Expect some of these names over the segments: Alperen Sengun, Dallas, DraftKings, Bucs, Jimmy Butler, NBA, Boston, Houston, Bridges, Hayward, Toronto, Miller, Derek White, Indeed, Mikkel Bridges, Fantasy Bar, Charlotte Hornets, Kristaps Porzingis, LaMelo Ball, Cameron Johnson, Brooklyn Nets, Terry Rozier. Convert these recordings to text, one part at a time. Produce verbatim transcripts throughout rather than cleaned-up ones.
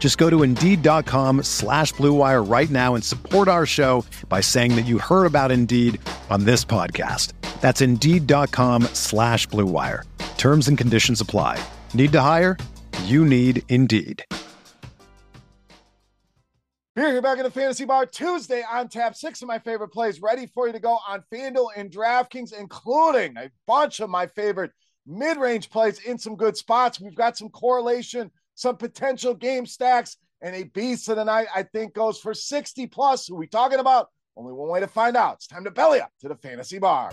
Just go to Indeed.com slash Blue Wire right now and support our show by saying that you heard about Indeed on this podcast. That's Indeed.com slash Blue Wire. Terms and conditions apply. Need to hire? You need Indeed. Here, you're back in the Fantasy Bar Tuesday on tap. Six of my favorite plays ready for you to go on FanDuel and DraftKings, including a bunch of my favorite mid-range plays in some good spots. We've got some correlation, some potential game stacks, and a beast of the night, I think, goes for sixty plus. Who are we talking about? Only one way to find out. It's time to belly up to the Fantasy Bar.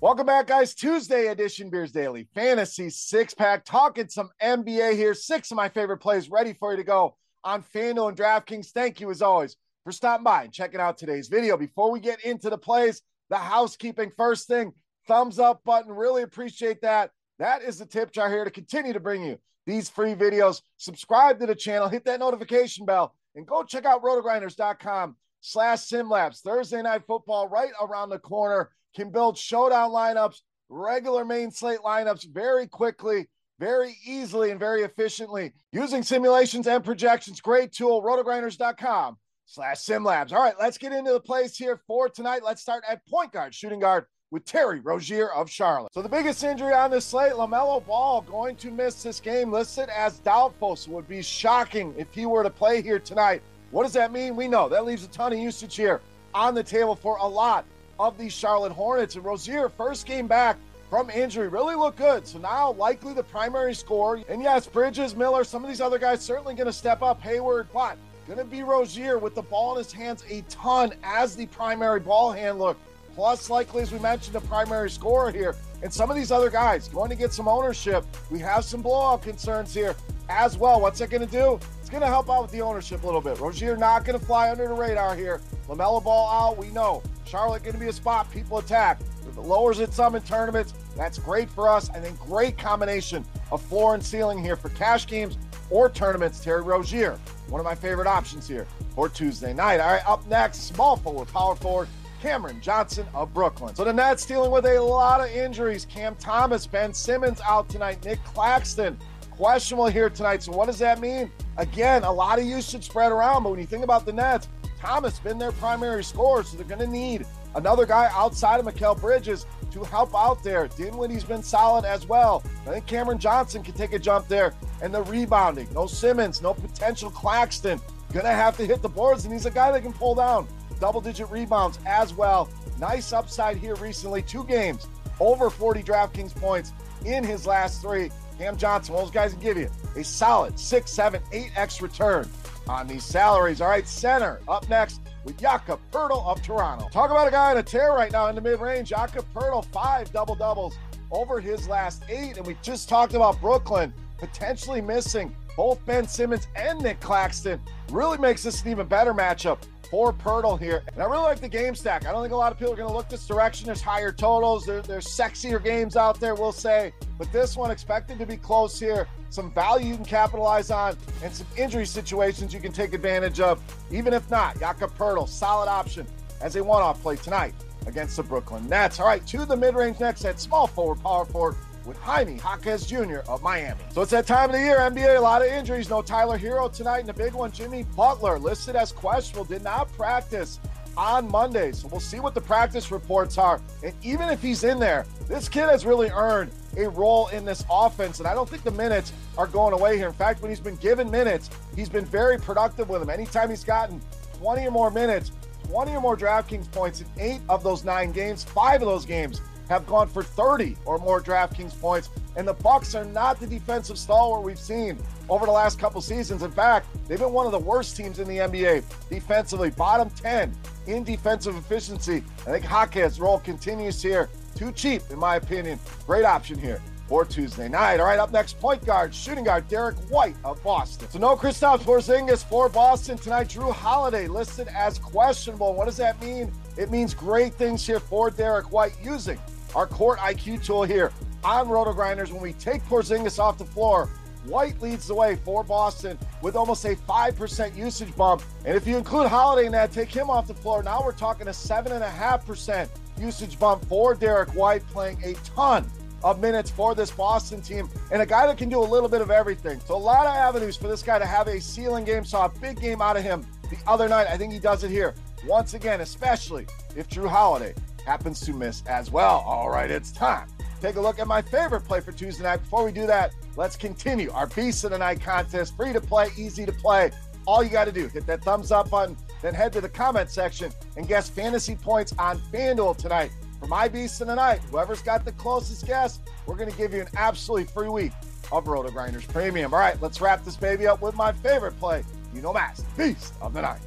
Welcome back, guys. Tuesday edition Beers Daily Fantasy Six-Pack. Talking some N B A here. Six of my favorite plays ready for you to go on FanDuel and DraftKings. Thank you, as always, for stopping by and checking out today's video. Before we get into the plays, the housekeeping first thing. Thumbs up button. Really appreciate that. That is the tip jar here to continue to bring you these free videos. Subscribe to the channel, hit that notification bell, and go check out rotogrinders.com slash simlabs. Thursday night football right around the corner. Can build showdown lineups, regular main slate lineups very quickly, very easily, and very efficiently using simulations and projections. Great tool, rotogrinders.com slash simlabs. All right, let's get into the plays here for tonight. Let's start at point guard, shooting guard, with Terry Rozier of Charlotte. So the biggest injury on this slate, LaMelo Ball, going to miss this game, listed as doubtful. So it would be shocking if he were to play here tonight. What does that mean? We know that leaves a ton of usage here on the table for a lot of these Charlotte Hornets. And Rozier, first game back from injury, really looked good. So now likely the primary scorer. And yes, Bridges, Miller, some of these other guys certainly going to step up. Hayward, but going to be Rozier with the ball in his hands a ton as the primary ball handler. Plus, likely, as we mentioned, the primary scorer here. And some of these other guys going to get some ownership. We have some blowout concerns here as well. What's that going to do? It's going to help out with the ownership a little bit. Rozier not going to fly under the radar here. LaMelo Ball out, we know. Charlotte going to be a spot people attack. If it lowers it some in tournaments, that's great for us. I think great combination of floor and ceiling here for cash games or tournaments. Terry Rozier, one of my favorite options here for Tuesday night. All right, up next, small forward, power forward, Cameron Johnson of Brooklyn. So the Nets dealing with a lot of injuries. Cam Thomas, Ben Simmons out tonight. Nick Claxton, questionable here tonight. So what does that mean? Again, a lot of usage spread around. But when you think about the Nets, Thomas been their primary scorer. So they're going to need another guy outside of Mikkel Bridges to help out there. Dinwiddie's been solid as well. I think Cameron Johnson can take a jump there. And the rebounding. No Simmons, no potential Claxton. Going to have to hit the boards. And he's a guy that can pull down double-digit rebounds as well. Nice upside here recently. Two games, over forty DraftKings points in his last three. Cam Johnson, well, those guys can give you a solid six, seven, eight X return on these salaries. All right, center up next with Jakob Poeltl of Toronto. Talk about a guy on a tear right now in the mid-range. Jakob Poeltl, five double-doubles over his last eight. And we just talked about Brooklyn potentially missing both Ben Simmons and Nick Claxton. Really makes this an even better matchup for Poeltl here. And I really like the game stack. I don't think a lot of people are going to look this direction. There's higher totals. There, there's sexier games out there, we'll say. But this one expected to be close here. Some value you can capitalize on and some injury situations you can take advantage of. Even if not, Jakob Poeltl, solid option as a one-off play tonight against the Brooklyn Nets. All right, to the mid-range next at small forward, power forward, with Jaime Jaquez Junior of Miami. So it's that time of the year, N B A, a lot of injuries. No Tyler Hero tonight, and the big one, Jimmy Butler, listed as questionable, did not practice on Monday. So we'll see what the practice reports are. And even if he's in there, this kid has really earned a role in this offense, and I don't think the minutes are going away here. In fact, when he's been given minutes, he's been very productive with them. Anytime he's gotten twenty or more minutes, twenty or more DraftKings points in eight of those nine games. Five of those games have gone for thirty or more DraftKings points. And the Bucs are not the defensive stalwart we've seen over the last couple seasons. In fact, they've been one of the worst teams in the N B A defensively, bottom ten in defensive efficiency. I think Jaquez's role continues here. Too cheap, in my opinion. Great option here for Tuesday night. All right, up next, point guard, shooting guard, Derek White of Boston. So no Kristaps Porzingis for Boston tonight. Drew Holiday listed as questionable. What does that mean? It means great things here for Derek White using our court I Q tool here on RotoGrinders. When we take Porzingis off the floor, White leads the way for Boston with almost a five percent usage bump. And if you include Holiday in that, take him off the floor, now we're talking a seven point five percent usage bump for Derek White, playing a ton of minutes for this Boston team, and a guy that can do a little bit of everything. So a lot of avenues for this guy to have a ceiling game. Saw a big game out of him the other night. I think he does it here once again, especially if Drew Holiday happens to miss as well. All right, it's time. Take a look at my favorite play for Tuesday night. Before we do that, let's continue our Beast of the Night contest. Free to play, easy to play. All you got to do, hit that thumbs up button, then head to the comment section and guess fantasy points on FanDuel tonight. For my Beast of the Night, whoever's got the closest guess, we're going to give you an absolutely free week of RotoGrinders Premium. All right, let's wrap this baby up with my favorite play. You know best, Beast of the Night.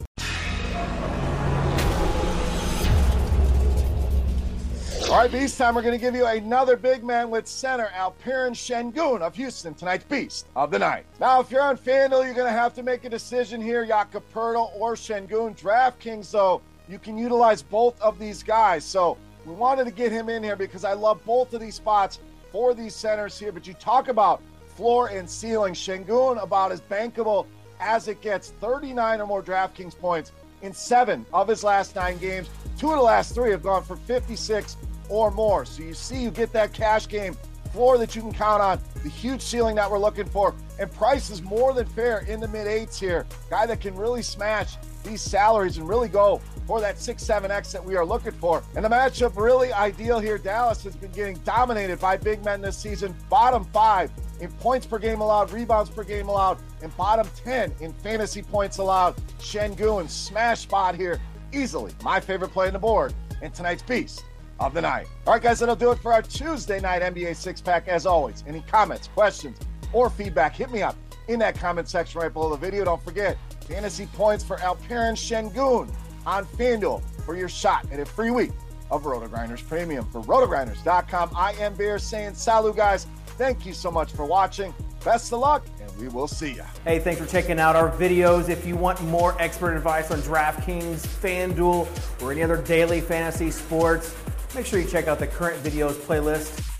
All right, Beast time, we're going to give you another big man with center Alperen Sengun of Houston, tonight's Beast of the Night. Now, if you're on FanDuel, you're going to have to make a decision here, Jakob Poeltl or Sengun. DraftKings, though, you can utilize both of these guys. So we wanted to get him in here because I love both of these spots for these centers here. But you talk about floor and ceiling. Sengun about as bankable as it gets. thirty-nine or more DraftKings points in seven of his last nine games. Two of the last three have gone for fifty-six or more. So you see, you get that cash game floor that you can count on, the huge ceiling that we're looking for, and price is more than fair in the mid eights here. Guy that can really smash these salaries and really go for that six seven X that we are looking for. And the matchup really ideal here. Dallas has been getting dominated by big men this season, bottom five in points per game allowed, rebounds per game allowed, and bottom ten in fantasy points allowed. Sengun, smash spot here, easily my favorite play on the board and tonight's Beast of the Night. All right, guys, that'll do it for our Tuesday night N B A six pack. As always, any comments, questions, or feedback, hit me up in that comment section right below the video. Don't forget, fantasy points for Alperen Sengun on FanDuel for your shot at a free week of RotoGrinders Premium. For roto grinders dot com, I am Bear saying salut, guys. Thank you so much for watching. Best of luck, and we will see ya. Hey, thanks for checking out our videos. If you want more expert advice on DraftKings, FanDuel, or any other daily fantasy sports, make sure you check out the current videos playlist.